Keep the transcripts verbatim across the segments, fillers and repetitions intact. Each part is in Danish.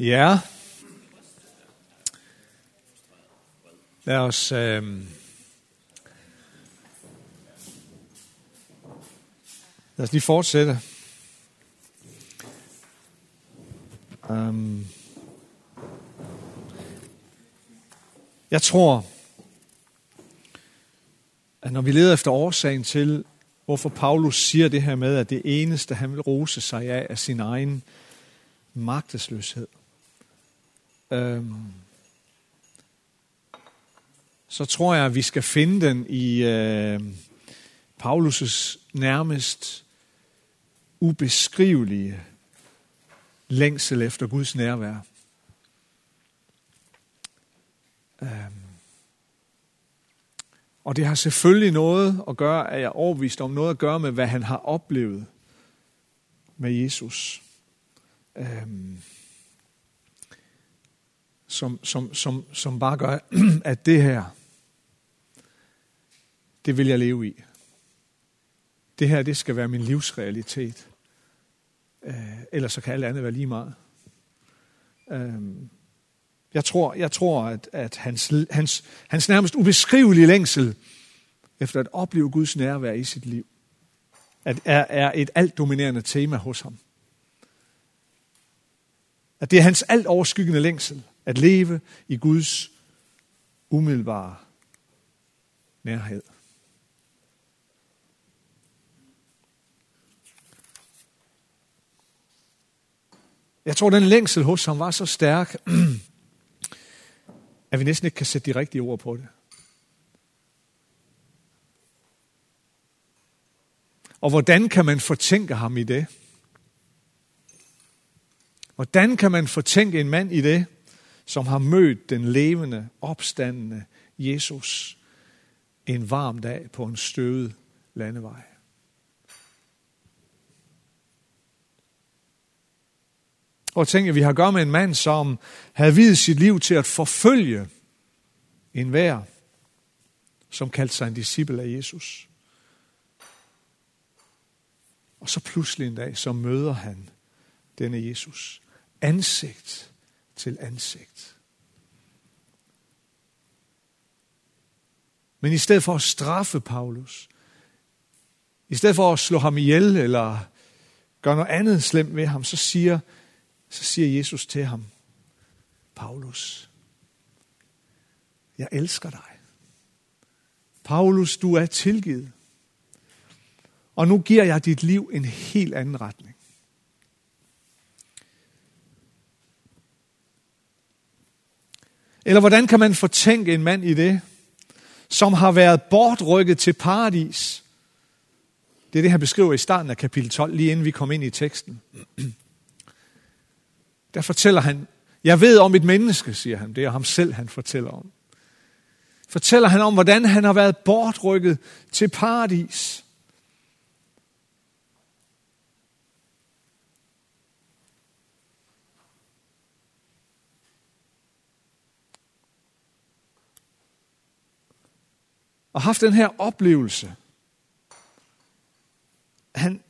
Ja. Lad os øh, lad os lige fortsætte. Um, jeg tror, at når vi leder efter årsagen til, hvorfor Paulus siger det her med, at det eneste, han vil rose sig af, er sin egen magtesløshed, øhm, så tror jeg, at vi skal finde den i øh, Paulus' nærmest ubeskrivelige længsel efter Guds nærvær. Øhm, og det har selvfølgelig noget at gøre, at jeg er overbevist om noget at gøre med, hvad han har oplevet med Jesus. Øhm, som, som, som, som bare gør, at det her, det vil jeg leve i. Det her, det skal være min livsrealitet. Øh, ellers så kan alt andet være lige meget. Øhm, jeg tror, jeg tror at, at hans, hans, hans nærmest ubeskrivelige længsel efter at opleve Guds nærvær i sit liv, at er, er et altdominerende tema hos ham. At det er hans alt overskyggende længsel, at leve i Guds umiddelbare nærhed. Jeg tror, den længsel hos ham var så stærk, at vi næsten ikke kan sætte de rigtige ord på det. Og hvordan kan man fortænke ham i det? Hvordan kan man fortænke en mand i det, som har mødt den levende, opstandende Jesus en varm dag på en støvet landevej? Og tænk, at vi har at gøre med en mand, som havde viet sit liv til at forfølge enhver, som kaldte sig en disciple af Jesus. Og så pludselig en dag, så møder han denne Jesus. Ansigt til ansigt. Men i stedet for at straffe Paulus, i stedet for at slå ham ihjel eller gøre noget andet slemt ved ham, så siger, så siger Jesus til ham: Paulus, jeg elsker dig. Paulus, du er tilgivet. Og nu giver jeg dit liv en helt anden retning. Eller hvordan kan man fortænke en mand i det, som har været bortrykket til paradis? Det er det, han beskriver i starten af kapitel tolv, lige inden vi kom ind i teksten. Der fortæller han, jeg ved om et menneske, siger han. Det er ham selv, han fortæller om. Fortæller han om, hvordan han har været bortrykket til paradis. Og haft den her oplevelse. Han,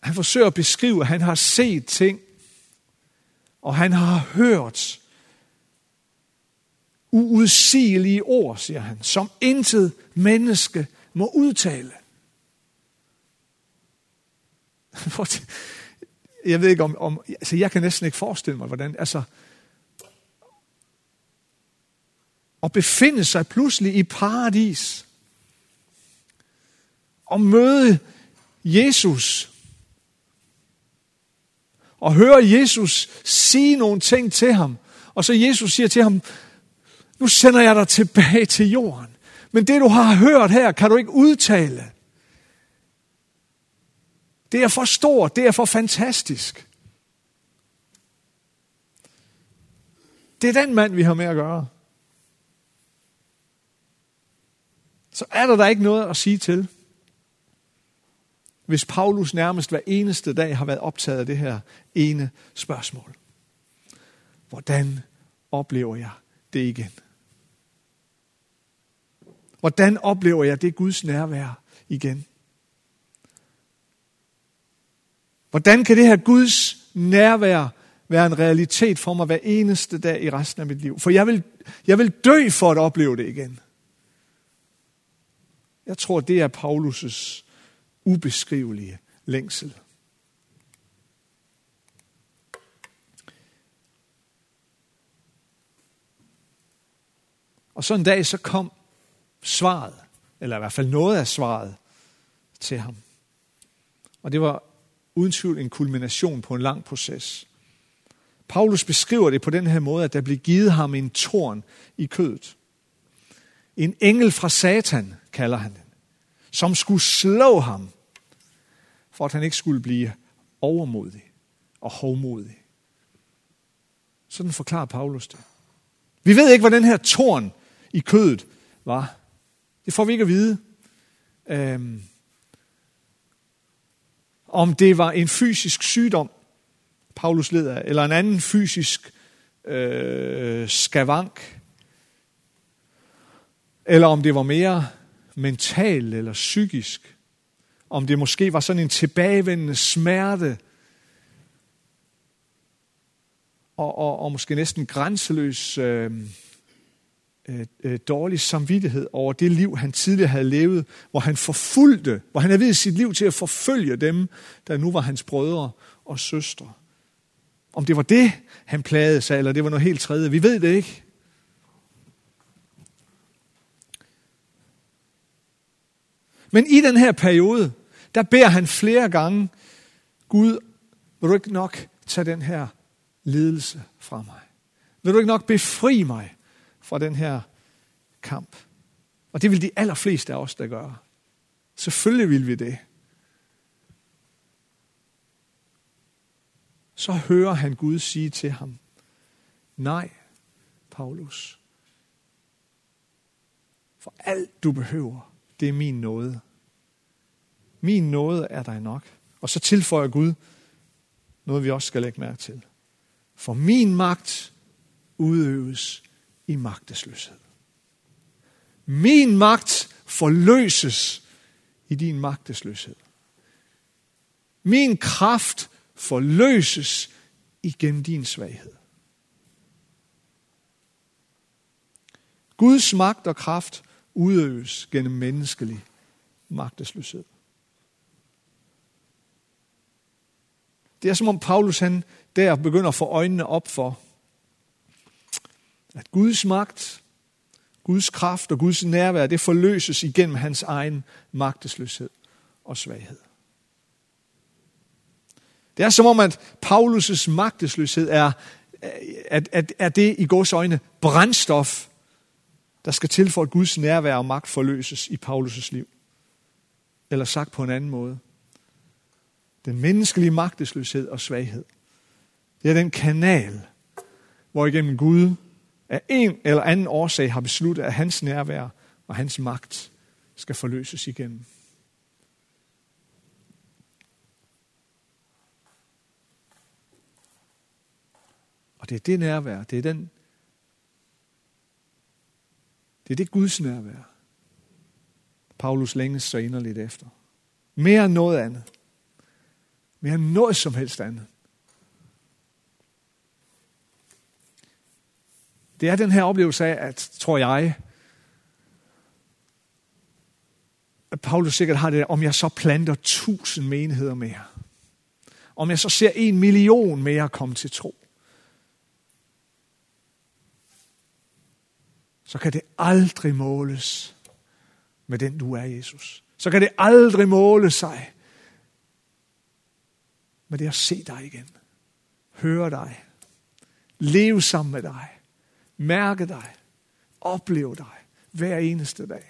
han forsøger at beskrive, at han har set ting, og han har hørt uudsigelige ord, siger han, som intet menneske må udtale. Jeg ved ikke om, om altså jeg kan næsten ikke forestille mig, hvordan, altså, og befinde sig pludselig i paradis. Og møde Jesus. Og høre Jesus sige nogle ting til ham. Og så Jesus siger til ham, nu sender jeg dig tilbage til jorden. Men det du har hørt her, kan du ikke udtale. Det er for stort, det er for fantastisk. Det er den mand, vi har med at gøre. Så er der da ikke noget at sige til, hvis Paulus nærmest hver eneste dag har været optaget af det her ene spørgsmål. Hvordan oplever jeg det igen? Hvordan oplever jeg det Guds nærvær igen? Hvordan kan det her Guds nærvær være en realitet for mig hver eneste dag i resten af mit liv. For jeg vil, jeg vil dø for at opleve det igen. Jeg tror, det er Paulus' ubeskrivelige længsel. Og så en dag, så kom svaret, eller i hvert fald noget af svaret til ham. Og det var uden tvivl en kulmination på en lang proces. Paulus beskriver det på den her måde, at der blev givet ham en torn i kødet. En engel fra Satan, kalder han den, som skulle slå ham, for at han ikke skulle blive overmodig og hovmodig. Sådan forklarer Paulus det. Vi ved ikke, hvor den her torn i kødet var. Det får vi ikke at vide. Øhm, om det var en fysisk sygdom, Paulus led af, eller en anden fysisk øh, skavank, eller om det var mere mental eller psykisk, om det måske var sådan en tilbagevendende smerte, og, og, og måske næsten grænseløs øh, øh, dårlig samvittighed over det liv, han tidligere havde levet, hvor han forfulgte, hvor han havde videt sit liv til at forfølge dem, der nu var hans brødre og søstre. Om det var det, han plagede sig, eller det var noget helt tredje, vi ved det ikke. Men i den her periode, der beder han flere gange, Gud, vil du ikke nok tage den her lidelse fra mig? Vil du ikke nok befri mig fra den her kamp? Og det vil de allerfleste af os, der gør. Selvfølgelig vil vi det. Så hører han Gud sige til ham, nej, Paulus, for alt du behøver, det er min nåde. Min nåde er dig nok. Og så tilføjer Gud noget, vi også skal lægge mærke til. For min magt udøves i magtesløshed. Min magt forløses i din magtesløshed. Min kraft forløses igennem din svaghed. Guds magt og kraft udøves gennem menneskelig magtesløshed. Det er som om Paulus han der begynder at få øjnene op for, at Guds magt, Guds kraft og Guds nærvær, det forløses igennem hans egen magtesløshed og svaghed. Det er som om, at Paulus' magtesløshed er, at, at, at det i Guds øjne brændstof, der skal til for, at Guds nærvær og magt forløses i Paulus' liv. Eller sagt på en anden måde. Den menneskelige magtesløshed og svaghed. Det er den kanal, hvor igennem Gud af en eller anden årsag har besluttet, at hans nærvær og hans magt skal forløses igennem. Og det er det nærvær, det er den, det er det Guds nærvær, Paulus længes så inderligt efter. Mere end noget andet. Mere end noget som helst andet. Det er den her oplevelse af, at, tror jeg, at Paulus sikkert har det, om jeg så planter tusind menigheder mere. Om jeg så ser en million mere komme til tro. Så kan det aldrig måles med den, du er, Jesus. Så kan det aldrig måle sig med det at se dig igen. Høre dig. Leve sammen med dig. Mærke dig. Opleve dig. Hver eneste dag.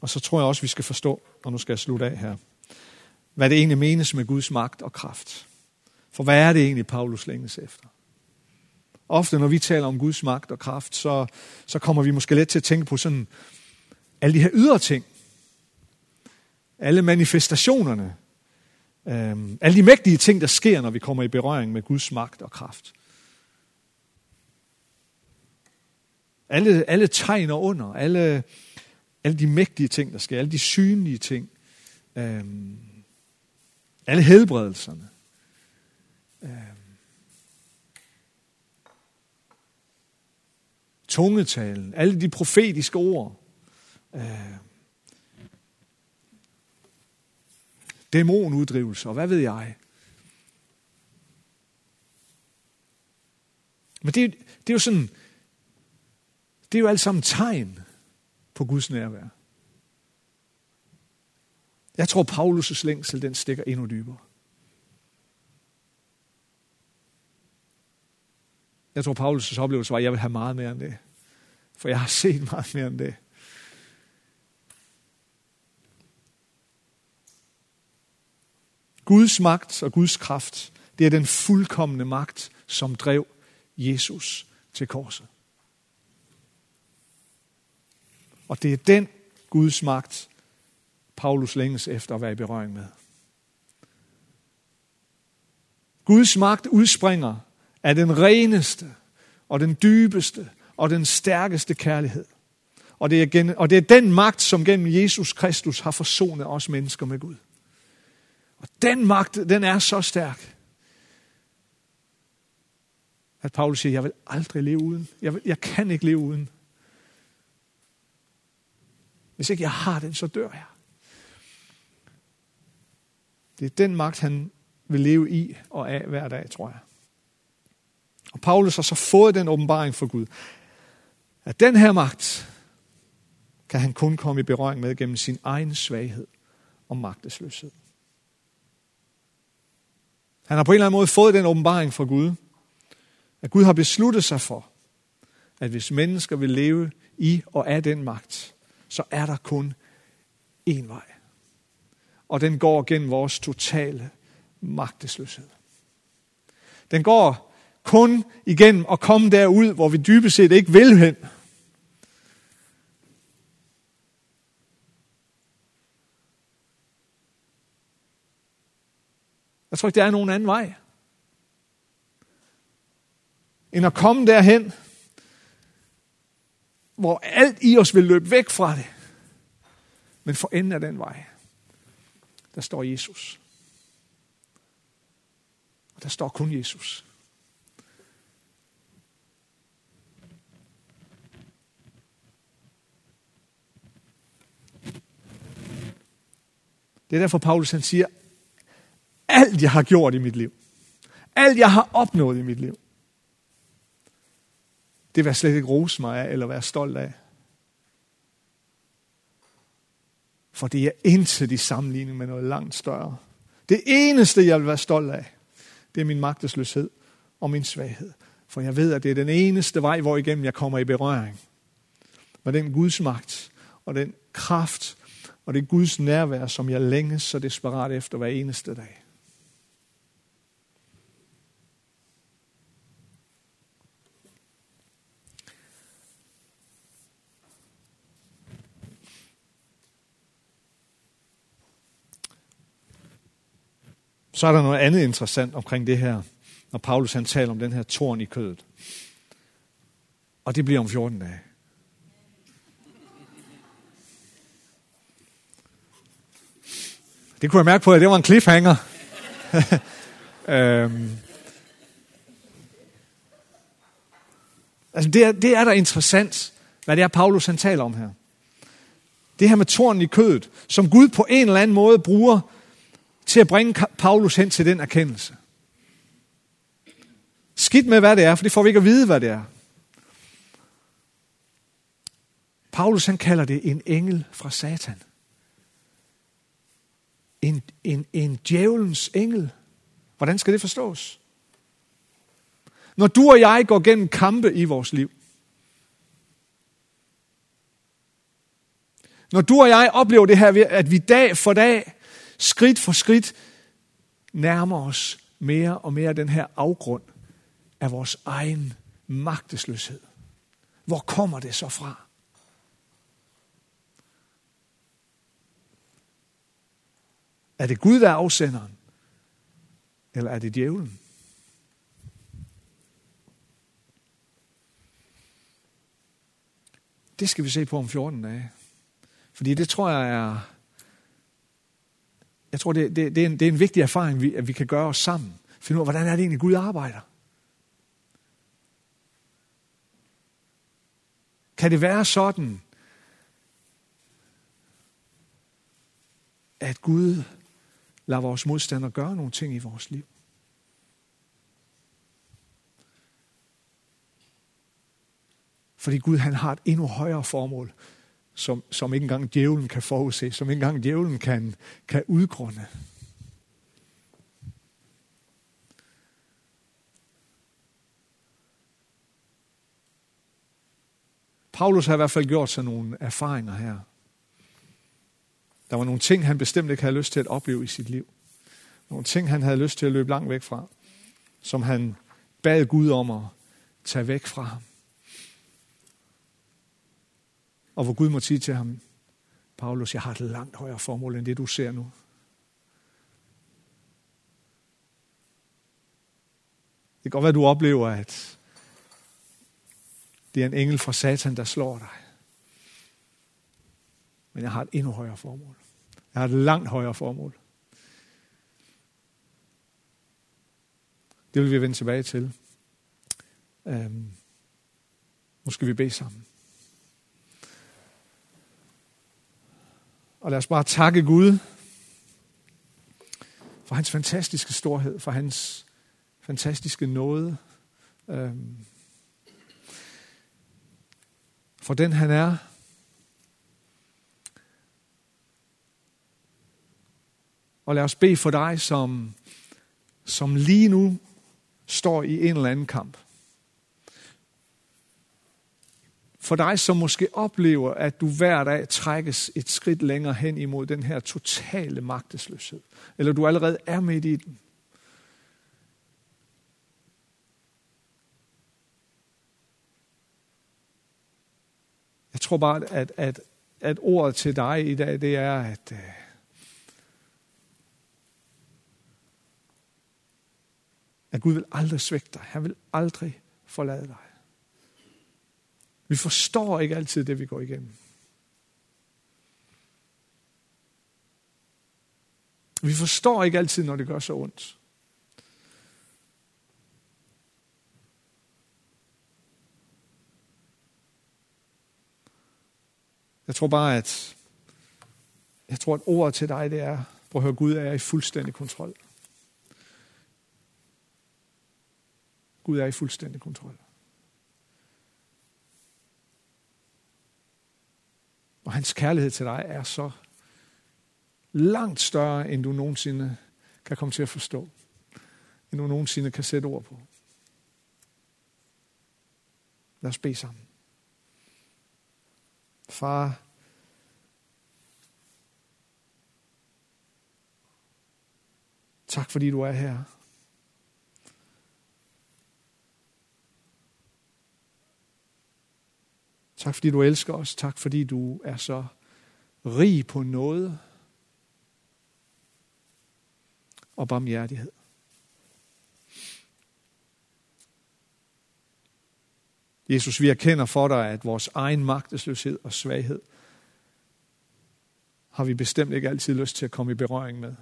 Og så tror jeg også, vi skal forstå, og nu skal jeg slutte af her, hvad det egentlig menes med Guds magt og kraft. For hvad er det egentlig, Paulus længes efter? Ofte, når vi taler om Guds magt og kraft, så, så kommer vi måske let til at tænke på sådan alle de her ydre ting. Alle manifestationerne. Øhm, alle de mægtige ting, der sker, når vi kommer i berøring med Guds magt og kraft. Alle, alle tegn og under, alle, alle de mægtige ting, der sker, alle de synlige ting, øh, alle helbredelserne. Øh, tungetalen, alle de profetiske ord, øh, dæmonuddrivelse, og hvad ved jeg. Men det, det er jo sådan, det er jo alt sammen tegn på Guds nærvær. Jeg tror, Paulus' længsel, den stikker endnu dybere. Jeg tror, Paulus' oplevelse var, at jeg vil have meget mere end det. For jeg har set meget mere end det. Guds magt og Guds kraft, det er den fuldkomne magt, som drev Jesus til korset. Og det er den Guds magt, Paulus længes efter at være i berøring med. Guds magt udspringer af den reneste og den dybeste og den stærkeste kærlighed. Og det er, gen- og det er den magt, som gennem Jesus Kristus har forsonet os mennesker med Gud. Og den magt, den er så stærk, at Paulus siger, jeg vil aldrig leve uden. Jeg, vil, jeg kan ikke leve uden. Hvis ikke jeg har den, så dør jeg. Det er den magt, han vil leve i og af hver dag, tror jeg. Og Paulus har så fået den åbenbaring fra Gud, at den her magt kan han kun komme i berøring med gennem sin egen svaghed og magtesløshed. Han har på en eller anden måde fået den åbenbaring fra Gud, at Gud har besluttet sig for, at hvis mennesker vil leve i og af den magt, så er der kun én vej. Og den går gennem vores totale magtesløshed. Den går kun igennem at komme derud, hvor vi dybest set ikke vil hen. Jeg tror ikke, der er nogen anden vej end at komme derhen, hvor alt i os vil løbe væk fra det. Men for enden af den vej, der står Jesus. Og der står kun Jesus. Det er derfor, Paulus han siger, alt jeg har gjort i mit liv, alt jeg har opnået i mit liv, det vil jeg slet ikke rose mig af, eller være stolt af. For det er intet i sammenligning med noget langt større. Det eneste, jeg vil være stolt af, det er min magtesløshed og min svaghed. For jeg ved, at det er den eneste vej, hvor igennem jeg kommer i berøring med den Guds magt og den kraft og det Guds nærvær, som jeg længes så desperat efter hver eneste dag. Så er der noget andet interessant omkring det her, når Paulus han taler om den her torn i kødet. Og det bliver om fjorten dage. Det kunne jeg mærke på, at det var en cliffhanger. øhm. Altså det er, det er da interessant, hvad det er, Paulus han taler om her. Det her med tornen i kødet, som Gud på en eller anden måde bruger til at bringe Paulus hen til den erkendelse. Skidt med, hvad det er, for det får vi ikke at vide, hvad det er. Paulus, han kalder det en engel fra Satan. En, en, en djævelens engel. Hvordan skal det forstås? Når du og jeg går gennem kampe i vores liv. Når du og jeg oplever det her, at vi dag for dag, skridt for skridt nærmer os mere og mere den her afgrund af vores egen magtesløshed. Hvor kommer det så fra? Er det Gud, der er afsenderen? Eller er det djævlen? Det skal vi se på om fjorten dage. Fordi det tror jeg er... Jeg tror, det, det, det, er, en, det er en vigtig erfaring, vi, at vi kan gøre os sammen. Finde ud af, hvordan er det egentlig, Gud arbejder? Kan det være sådan, at Gud lader vores modstandere gøre nogle ting i vores liv? Fordi Gud, han har et endnu højere formål, som, som ikke engang djævlen kan forudse, som ikke engang djævlen kan, kan udgrunde. Paulus har i hvert fald gjort sig nogle erfaringer her. Der var nogle ting, han bestemt ikke havde lyst til at opleve i sit liv. Nogle ting, han havde lyst til at løbe langt væk fra, som han bad Gud om at tage væk fra ham. Og hvor Gud må sige til ham, Paulus, jeg har et langt højere formål end det, du ser nu. Det kan godt være, du oplever, at det er en engel fra Satan, der slår dig. Men jeg har et endnu højere formål. Jeg har et langt højere formål. Det vil vi vende tilbage til. Øhm, nu skal vi bede sammen. Og lad os bare takke Gud for hans fantastiske storhed, for hans fantastiske nåde. Øhm, for den han er. Og lad os bede for dig, som, som lige nu står i en eller anden kamp. For dig, som måske oplever, at du hver dag trækkes et skridt længere hen imod den her totale magtesløshed. Eller du allerede er midt i den. Jeg tror bare, at, at, at ordet til dig i dag, det er, at... at Gud vil aldrig svække dig. Han vil aldrig forlade dig. Vi forstår ikke altid det, vi går igennem. Vi forstår ikke altid, når det gør så ondt. Jeg tror bare, at jeg tror, at ordet til dig, det er, prøv at høre, Gud er i fuldstændig kontrol. Gud er i fuldstændig kontrol. Og hans kærlighed til dig er så langt større, end du nogensinde kan komme til at forstå. End du nogensinde kan sætte ord på. Lad os bede sammen. Far, tak fordi du er her. Tak fordi du elsker os. Tak fordi du er så rig på nåde og barmhjertighed. Jesus, vi erkender for dig, at vores egen magtesløshed og svaghed har vi bestemt ikke altid lyst til at komme i berøring med.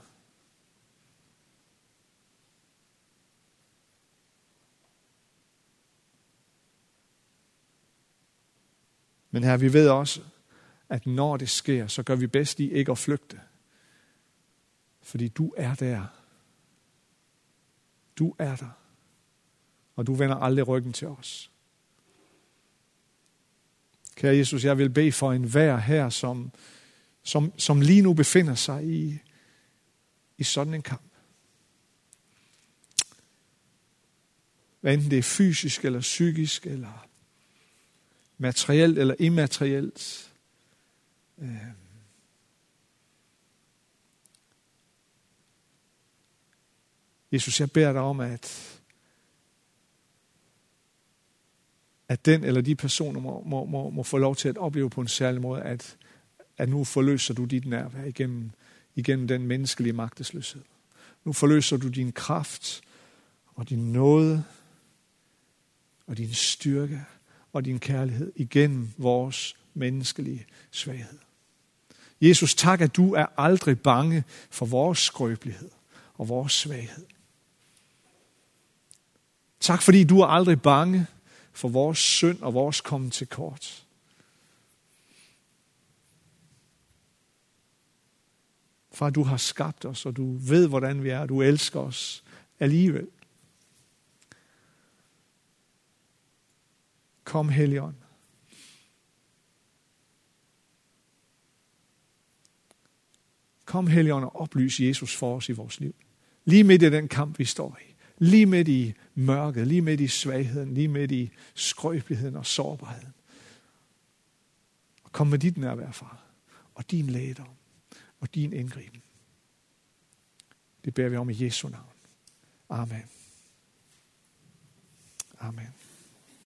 Men her, vi ved også, at når det sker, så gør vi bedst i ikke at flygte. Fordi du er der. Du er der. Og du vender aldrig ryggen til os. Kære Jesus, jeg vil bede for enhver her, som, som, som lige nu befinder sig i, i sådan en kamp. Hvad enten det er fysisk eller psykisk eller... materielt eller immaterielt. Jesus, jeg beder dig om, at, at den eller de personer må, må, må, må få lov til at opleve på en særlig måde, at, at nu forløser du dit nærvær igennem, igennem den menneskelige magtesløshed. Nu forløser du din kraft og din nåde og din styrke og din kærlighed igennem vores menneskelige svaghed. Jesus, tak, at du er aldrig bange for vores skrøbelighed og vores svaghed. Tak, fordi du er aldrig bange for vores synd og vores komme til kort. Far, du har skabt os, og du ved, hvordan vi er, og du elsker os alligevel. Kom, Helligånd. Kom, Helligånd, og oplys Jesus for os i vores liv. Lige midt i den kamp, vi står i. Lige midt i mørket, lige midt i svagheden, lige midt i skrøbeligheden og sårbarheden. Kom med dit nærvær, far, og din lægedom og din indgriben. Det beder vi om i Jesu navn. Amen. Amen.